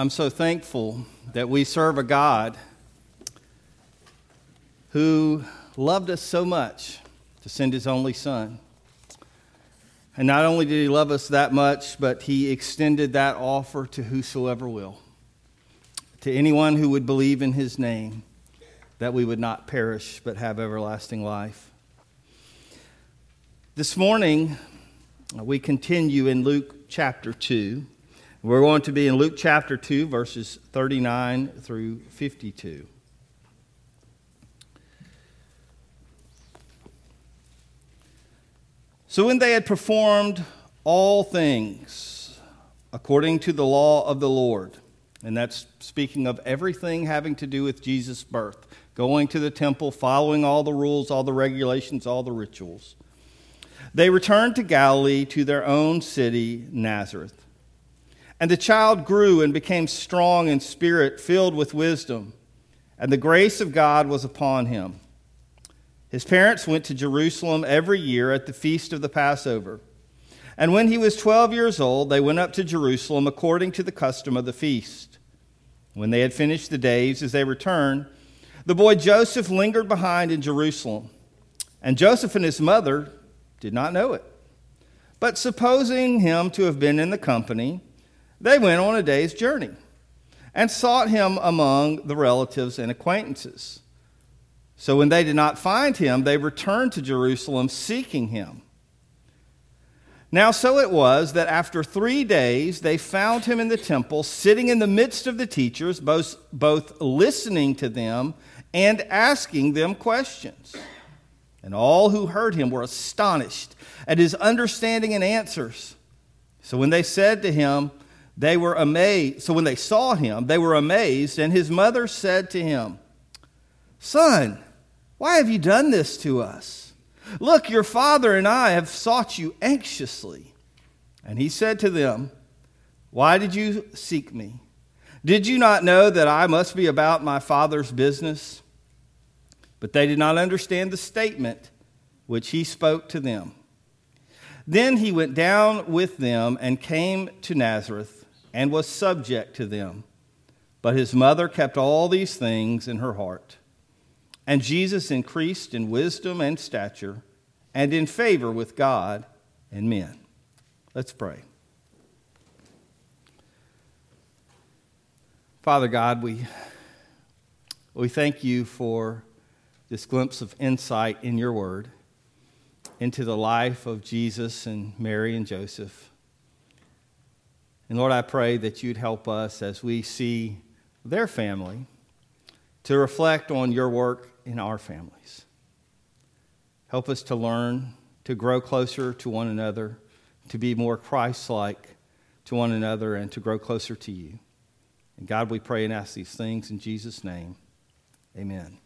I'm so thankful that we serve a God who loved us so much to send his only son. And not only did he love us that much, but he extended that offer to whosoever will, to anyone who would believe in his name, that we would not perish but have everlasting life. This morning, we continue in Luke chapter 2. We're going to be in Luke chapter 2, verses 39 through 52. So when they had performed all things according to the law of the Lord, and that's speaking of everything having to do with Jesus' birth, going to the temple, following all the rules, all the regulations, all the rituals, they returned to Galilee to their own city, Nazareth. And the child grew and became strong in spirit, filled with wisdom, and the grace of God was upon him. His parents went to Jerusalem every year at the feast of the Passover. And when he was 12 years old, they went up to Jerusalem according to the custom of the feast. When they had finished the days, as they returned, the boy Joseph lingered behind in Jerusalem. And Joseph and his mother did not know it. But supposing him to have been in the company, they went on a day's journey and sought him among the relatives and acquaintances. So when they did not find him, they returned to Jerusalem seeking him. Now so it was that after 3 days they found him in the temple, sitting in the midst of the teachers, both listening to them and asking them questions. And all who heard him were astonished at his understanding and answers. So when they saw him, they were amazed, and his mother said to him, "Son, why have you done this to us? Look, your father and I have sought you anxiously." And he said to them, "Why did you seek me? Did you not know that I must be about my father's business?" But they did not understand the statement which he spoke to them. Then he went down with them and came to Nazareth and was subject to them. But his mother kept all these things in her heart. And Jesus increased in wisdom and stature and in favor with God and men. Let's pray. Father God, we thank you for this glimpse of insight in your word into the life of Jesus and Mary and Joseph. And Lord, I pray that you'd help us as we see their family to reflect on your work in our families. Help us to learn, to grow closer to one another, to be more Christ-like to one another, and to grow closer to you. And God, we pray and ask these things in Jesus' name. Amen.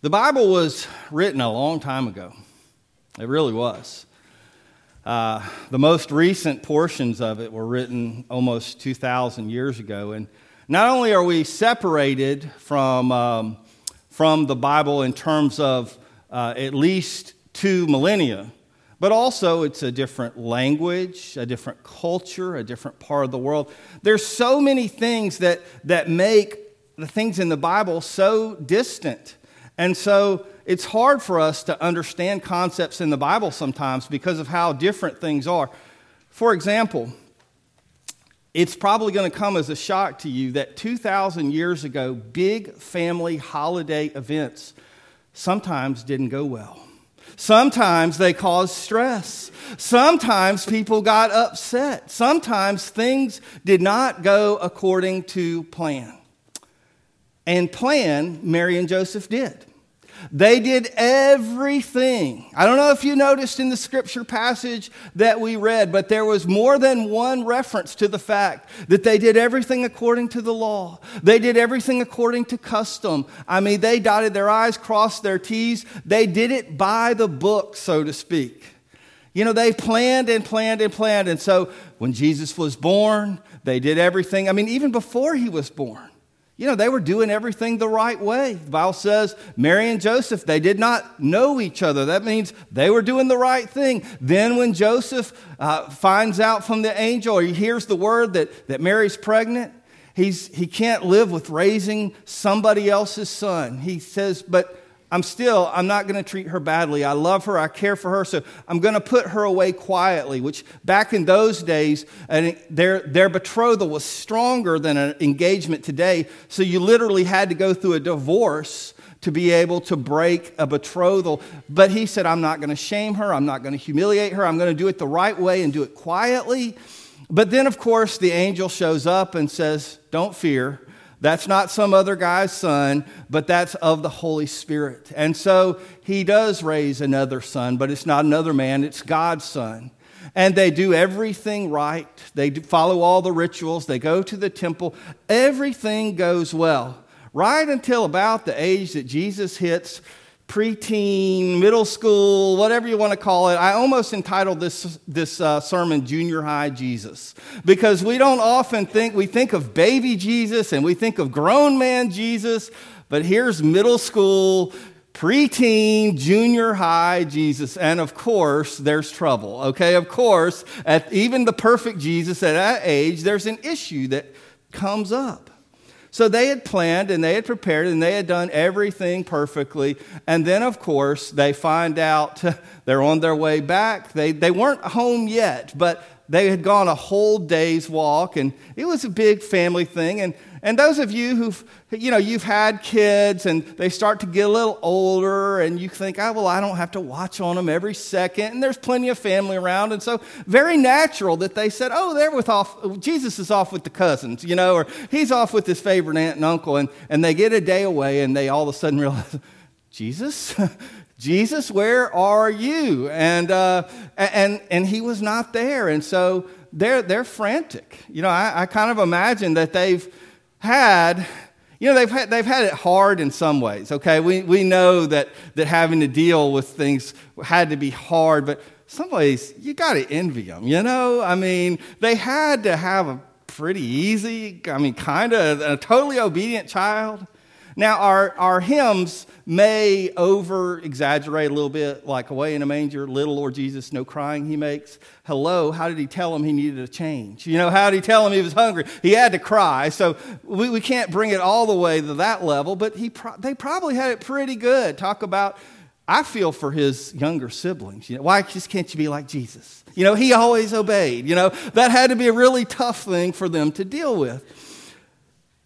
The Bible was written a long time ago. It really was. The most recent portions of it were written almost 2,000 years ago, and not only are we separated from the Bible in terms of at least 2 millennia, but also it's a different language, a different culture, a different part of the world. There's so many things that make the things in the Bible so distant. And so it's hard for us to understand concepts in the Bible sometimes because of how different things are. For example, it's probably going to come as a shock to you that 2,000 years ago, big family holiday events sometimes didn't go well. Sometimes they caused stress. Sometimes people got upset. Sometimes things did not go according to plan. And Mary and Joseph did. They did everything. I don't know if you noticed in the scripture passage that we read, but there was more than one reference to the fact that they did everything according to the law. They did everything according to custom. I mean, they dotted their I's, crossed their T's. They did it by the book, so to speak. You know, they planned and planned and planned. And so when Jesus was born, they did everything. I mean, even before he was born. You know, they were doing everything the right way. The Bible says Mary and Joseph, they did not know each other. That means they were doing the right thing. Then when Joseph finds out from the angel, or he hears the word that Mary's pregnant, he can't live with raising somebody else's son. He says, but I'm not going to treat her badly. I love her. I care for her. So I'm going to put her away quietly, which back in those days, their betrothal was stronger than an engagement today. So you literally had to go through a divorce to be able to break a betrothal. But he said, I'm not going to shame her. I'm not going to humiliate her. I'm going to do it the right way and do it quietly. But then, of course, the angel shows up and says, don't fear. That's not some other guy's son, but that's of the Holy Spirit. And so he does raise another son, but it's not another man, it's God's son. And they do everything right. They follow all the rituals. They go to the temple. Everything goes well, right until about the age that Jesus hits preteen, middle school, whatever you want to call it. I almost entitled this sermon Junior High Jesus, because we don't often think of baby Jesus and we think of grown man Jesus, but here's middle school, preteen, junior high Jesus. And of course, there's trouble, okay? Of course, at even the perfect Jesus at that age, there's an issue that comes up. So they had planned and they had prepared and they had done everything perfectly. And then, of course, they find out they're on their way back. They weren't home yet, but they had gone a whole day's walk. And it was a big family thing. And those of you you've had kids and they start to get a little older and you think, I don't have to watch on them every second. And there's plenty of family around. And so very natural that they said, Jesus is off with the cousins, or he's off with his favorite aunt and uncle. And they get a day away and they all of a sudden realize, Jesus? Jesus, where are you? And he was not there. And so they're frantic. I kind of imagine that they've had it hard in some ways, okay? We know that having to deal with things had to be hard, but some ways you got to envy them, I mean, they had to have a pretty easy, kind of a totally obedient child. Now, our hymns may over-exaggerate a little bit, like away in a manger, little Lord Jesus, no crying he makes. Hello, how did he tell him he needed a change? How did he tell him he was hungry? He had to cry, so we can't bring it all the way to that level, but they probably had it pretty good. Talk about, I feel for his younger siblings. Why just can't you be like Jesus? He always obeyed. That had to be a really tough thing for them to deal with.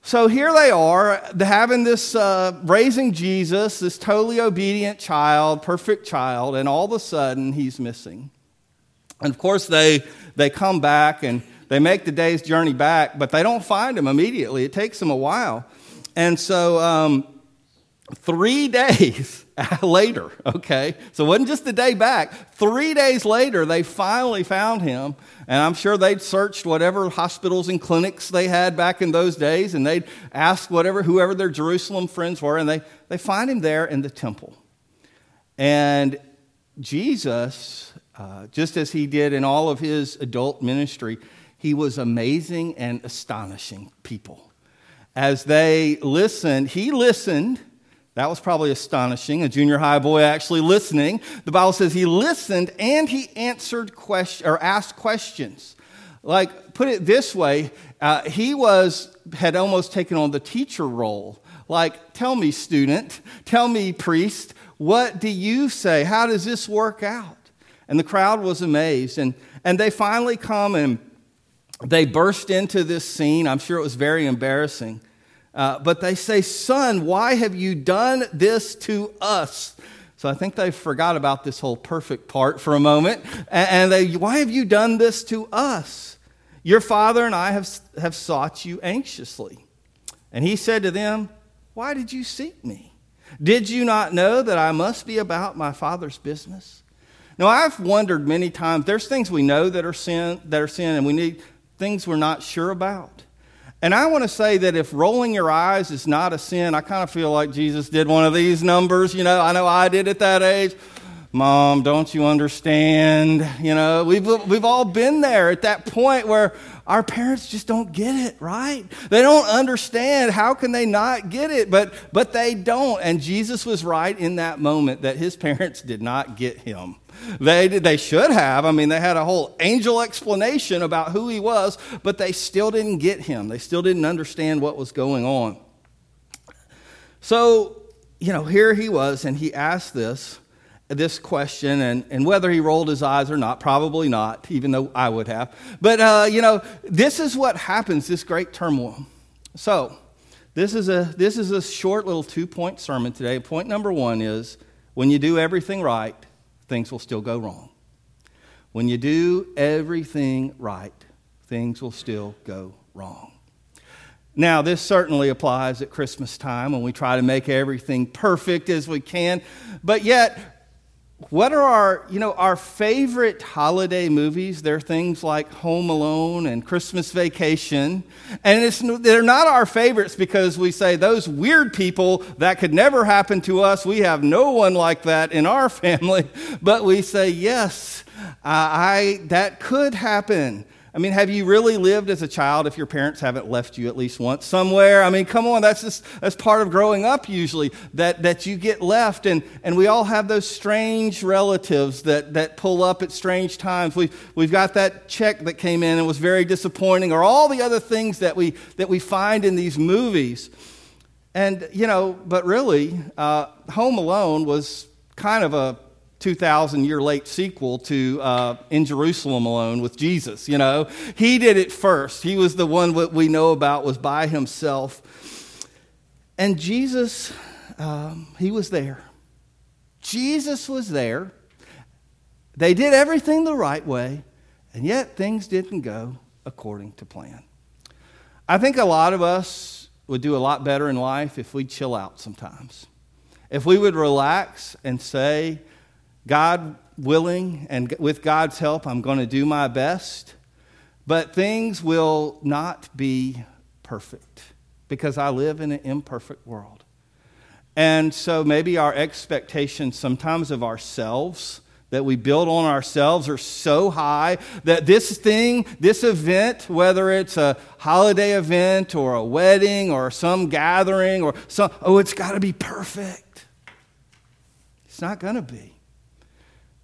So here they are, having this, raising Jesus, this totally obedient child, perfect child, and all of a sudden he's missing. And of course they come back and they make the day's journey back, but they don't find him immediately. It takes them a while. And so 3 days later, okay, so it wasn't just the day back, 3 days later they finally found him. And I'm sure they'd searched whatever hospitals and clinics they had back in those days, and they'd asked whoever their Jerusalem friends were, and they find him there in the temple. And Jesus, just as he did in all of his adult ministry, he was amazing and astonishing people. As they listened, he listened. That was probably astonishing, a junior high boy actually listening. The Bible says he listened and he answered asked questions. Like, put it this way, he had almost taken on the teacher role. Like, tell me, student, tell me, priest, what do you say? How does this work out? And the crowd was amazed. And they finally come and they burst into this scene. I'm sure it was very embarrassing. But they say, son, why have you done this to us? So I think they forgot about this whole perfect part for a moment. And why have you done this to us? Your father and I have sought you anxiously. And he said to them, why did you seek me? Did you not know that I must be about my father's business? Now, I've wondered many times, there's things we know that are sin, and we need things we're not sure about. And I want to say that if rolling your eyes is not a sin, I kind of feel like Jesus did one of these numbers. I know I did at that age. Mom, don't you understand? You know, we've all been there at that point where our parents just don't get it, right? They don't understand. How can they not get it? But they don't. And Jesus was right in that moment that his parents did not get him. They should have. I mean, they had a whole angel explanation about who he was, but they still didn't get him. They still didn't understand what was going on. So, you know, here he was, and he asked this question, and whether he rolled his eyes or not, probably not, even though I would have. But, you know, this is what happens, this great turmoil. So this is a short little two-point sermon today. Point number one is, when you do everything right, things will still go wrong. When you do everything right, things will still go wrong. Now, this certainly applies at Christmas time when we try to make everything perfect as we can, but yet, what are our favorite holiday movies? They're things like Home Alone and Christmas Vacation. And they're not our favorites because we say, those weird people, that could never happen to us. We have no one like that in our family. But we say, yes, that could happen. I mean, have you really lived as a child if your parents haven't left you at least once somewhere? I mean, come on, that's part of growing up usually, that you get left, and we all have those strange relatives that pull up at strange times. We've got that check that came in and was very disappointing, or all the other things that we find in these movies. And, you know, but really, Home Alone was kind of a 2,000-year late sequel to In Jerusalem Alone with Jesus, you know. He did it first. He was the one that we know about was by himself. And Jesus, he was there. Jesus was there. They did everything the right way, and yet things didn't go according to plan. I think a lot of us would do a lot better in life if we chill out sometimes. If we would relax and say, God willing, and with God's help, I'm going to do my best, but things will not be perfect because I live in an imperfect world. And so maybe our expectations sometimes of ourselves that we build on ourselves are so high that this event, whether it's a holiday event or a wedding or some gathering or some, it's got to be perfect. It's not going to be.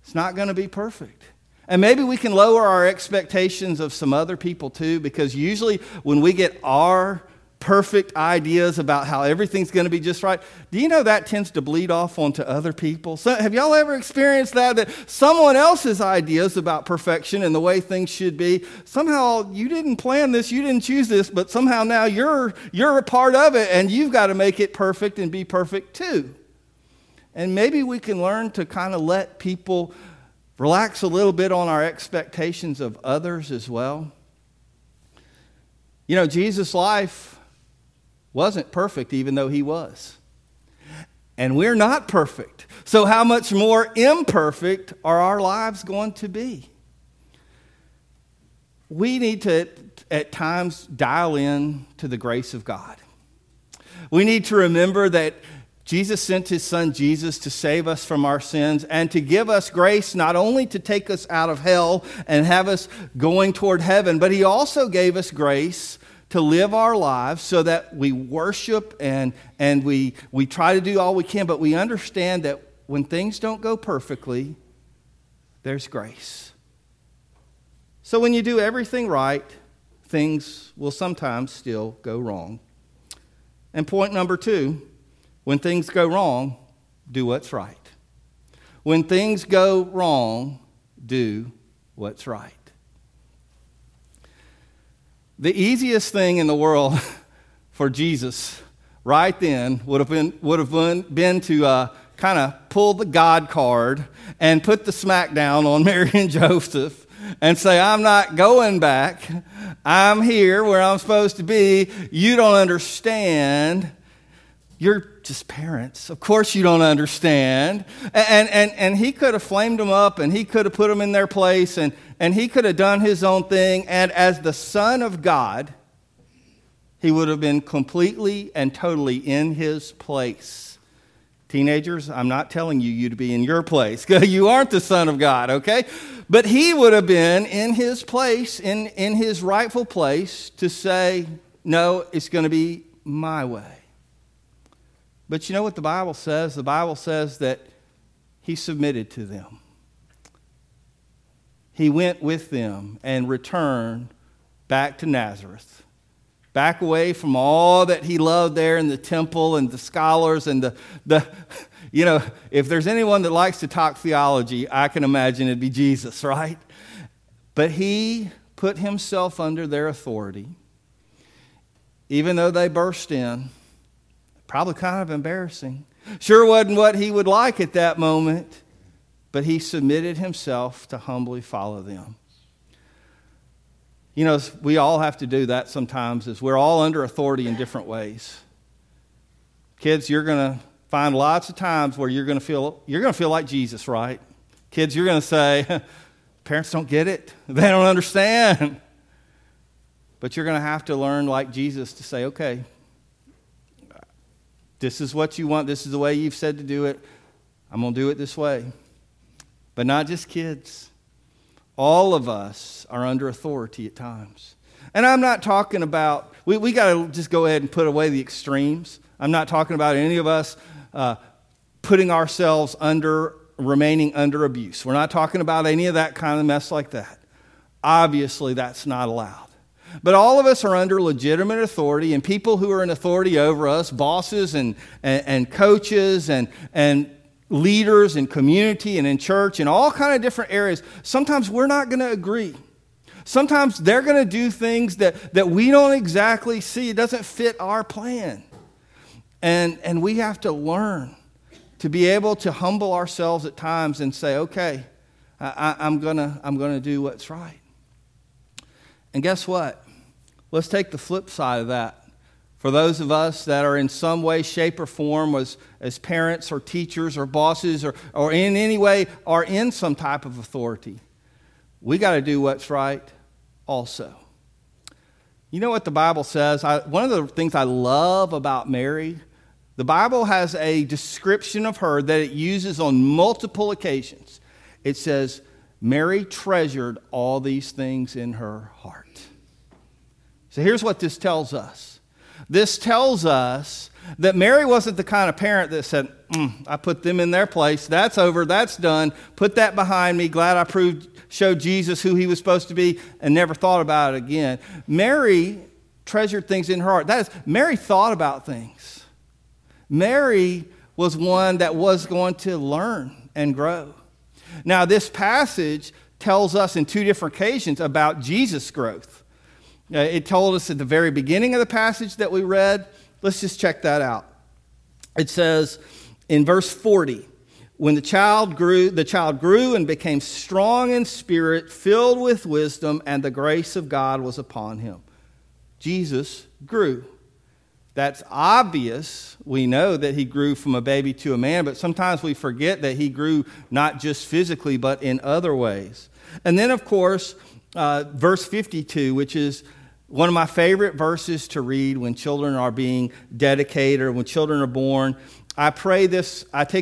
It's not going to be perfect. And maybe we can lower our expectations of some other people too, because usually when we get our perfect ideas about how everything's going to be just right, do you know that tends to bleed off onto other people? So, have y'all ever experienced that someone else's ideas about perfection and the way things should be, somehow you didn't plan this, you didn't choose this, but somehow now you're a part of it and you've got to make it perfect and be perfect too. And maybe we can learn to kind of let people relax a little bit on our expectations of others as well. You know, Jesus' life wasn't perfect, even though he was. And we're not perfect. So how much more imperfect are our lives going to be? We need to, at times, dial in to the grace of God. We need to remember that Jesus sent his son Jesus to save us from our sins and to give us grace not only to take us out of hell and have us going toward heaven, but he also gave us grace to live our lives so that we worship and we try to do all we can, but we understand that when things don't go perfectly, there's grace. So when you do everything right, things will sometimes still go wrong. And point number two, when things go wrong, do what's right. When things go wrong, do what's right. The easiest thing in the world for Jesus right then would have been to kind of pull the God card and put the smack down on Mary and Joseph and say, I'm not going back. I'm here where I'm supposed to be. You don't understand. You're just parents. Of course you don't understand. And he could have flamed them up, and he could have put them in their place, and he could have done his own thing. And as the Son of God, he would have been completely and totally in his place. Teenagers, I'm not telling you to be in your place. You aren't the Son of God, okay? But he would have been in his place, in his rightful place, to say, no, it's going to be my way. But you know what the Bible says? The Bible says that he submitted to them. He went with them and returned back to Nazareth, back away from all that he loved there in the temple and the scholars and the you know, if there's anyone that likes to talk theology, I can imagine it'd be Jesus, right? But he put himself under their authority, even though they burst in. Probably kind of embarrassing. Sure wasn't what he would like at that moment, but he submitted himself to humbly follow them. You know, we all have to do that sometimes, is we're all under authority in different ways. Kids, you're going to find lots of times where you're going to feel like Jesus, right? Kids, you're going to say, parents don't get it. They don't understand. But you're going to have to learn like Jesus to say, okay, this is what you want. This is the way you've said to do it. I'm going to do it this way. But not just kids. All of us are under authority at times. And I'm not talking about, we got to just go ahead and put away the extremes. I'm not talking about any of us putting ourselves under, remaining under abuse. We're not talking about any of that kind of mess like that. Obviously, that's not allowed. But all of us are under legitimate authority, and people who are in authority over us, bosses and coaches and leaders in community and in church and all kind of different areas, sometimes we're not going to agree. Sometimes they're going to do things that we don't exactly see. It doesn't fit our plan. And we have to learn to be able to humble ourselves at times and say, okay, I'm gonna do what's right. And guess what? Let's take the flip side of that. For those of us that are in some way, shape, or form as parents or teachers or bosses or in any way are in some type of authority, we got to do what's right also. You know what the Bible says? One of the things I love about Mary, the Bible has a description of her that it uses on multiple occasions. It says, Mary treasured all these things in her heart. So here's what this tells us. This tells us that Mary wasn't the kind of parent that said, I put them in their place. That's over. That's done. Put that behind me. Glad I showed Jesus who he was supposed to be and never thought about it again. Mary treasured things in her heart. That is, Mary thought about things. Mary was one that was going to learn and grow. Now, this passage tells us in two different occasions about Jesus' growth. It told us at the very beginning of the passage that we read. Let's just check that out. It says in verse 40, when the child grew and became strong in spirit, filled with wisdom, and the grace of God was upon him. Jesus grew. That's obvious. We know that he grew from a baby to a man, but sometimes we forget that he grew not just physically, but in other ways. And then, of course, verse 52, which is one of my favorite verses to read when children are being dedicated or when children are born. I take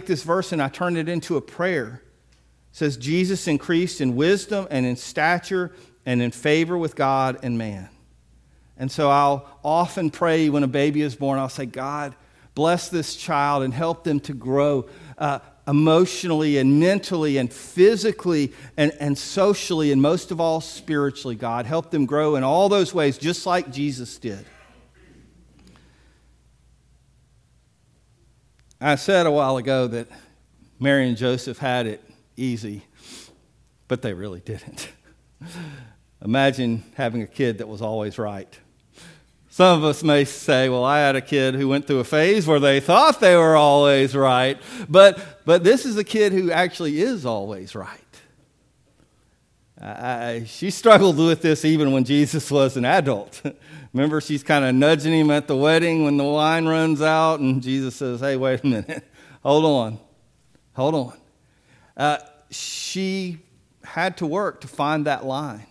this verse and I turn it into a prayer. It says, Jesus increased in wisdom and in stature and in favor with God and man. And so I'll often pray when a baby is born, I'll say, God, bless this child and help them to grow emotionally and mentally and physically and socially and most of all spiritually, God. Help them grow in all those ways just like Jesus did. I said a while ago that Mary and Joseph had it easy, but they really didn't. Imagine having a kid that was always right. Some of us may say, well, I had a kid who went through a phase where they thought they were always right, but this is a kid who actually is always right. She struggled with this even when Jesus was an adult. Remember, she's kind of nudging him at the wedding when the wine runs out, and Jesus says, hey, wait a minute, hold on. She had to work to find that line.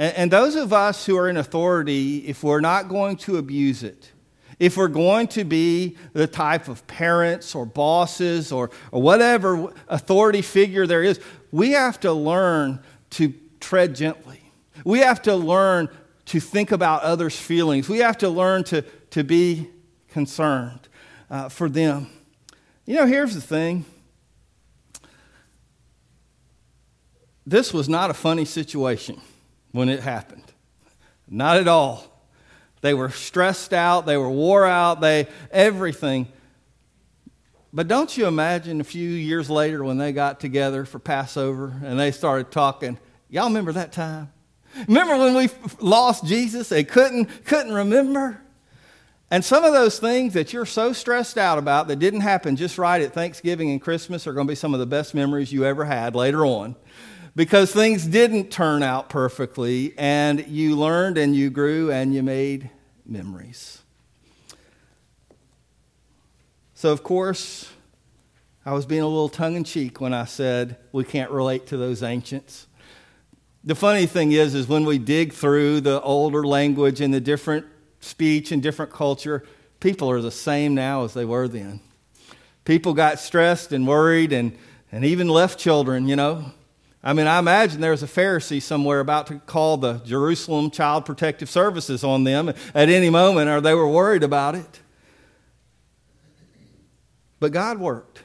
And those of us who are in authority, if we're not going to abuse it, If we're going to be the type of parents or bosses or whatever authority figure there is, we have to learn to tread gently. We have to learn to think about others' feelings. We have to learn to be concerned for them. You know, here's the thing. This was not a funny situation when it happened. Not at all. They were stressed out. They were wore out. Everything. But don't you imagine a few years later when they got together for Passover and they started talking, y'all remember that time? Remember when we lost Jesus? They couldn't remember. And some of those things that you're so stressed out about that didn't happen just right at Thanksgiving and Christmas are going to be some of the best memories you ever had later on. Because things didn't turn out perfectly, and you learned and you grew and you made memories. So, of course, I was being a little tongue-in-cheek when I said we can't relate to those ancients. The funny thing is when we dig through the older language and the different speech and different culture, people are the same now as they were then. People got stressed and worried and even left children, you know. I mean, I imagine there's a Pharisee somewhere about to call the Jerusalem Child Protective Services on them at any moment, or they were worried about it. But God worked.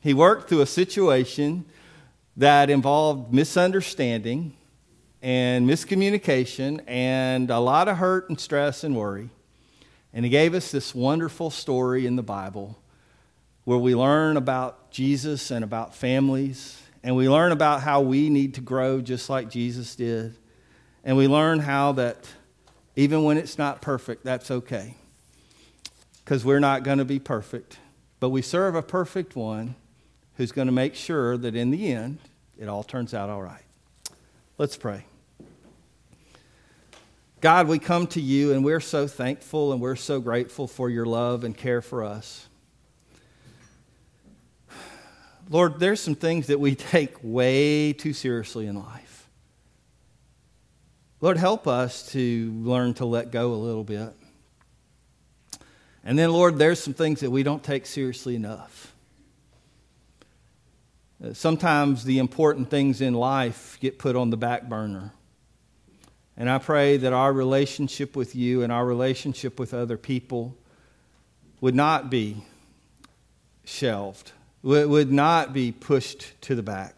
He worked through a situation that involved misunderstanding and miscommunication and a lot of hurt and stress and worry. And He gave us this wonderful story in the Bible where we learn about Jesus and about families. And we learn about how we need to grow just like Jesus did. And we learn how that even when it's not perfect, that's okay. Because we're not going to be perfect. But we serve a perfect one who's going to make sure that in the end, it all turns out all right. Let's pray. God, we come to you and we're so thankful and we're so grateful for your love and care for us. Lord, there's some things that we take way too seriously in life. Lord, help us to learn to let go a little bit. And then, Lord, there's some things that we don't take seriously enough. Sometimes the important things in life get put on the back burner. And I pray that our relationship with you and our relationship with other people would not be shelved. It would not be pushed to the back.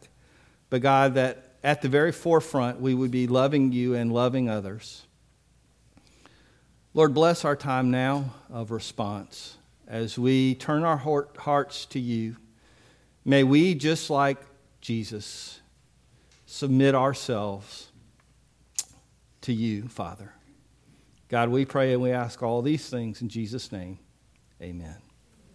But God, that at the very forefront, we would be loving you and loving others. Lord, bless our time now of response. As we turn our hearts to you, may we, just like Jesus, submit ourselves to you, Father. God, we pray and we ask all these things in Jesus' name. Amen.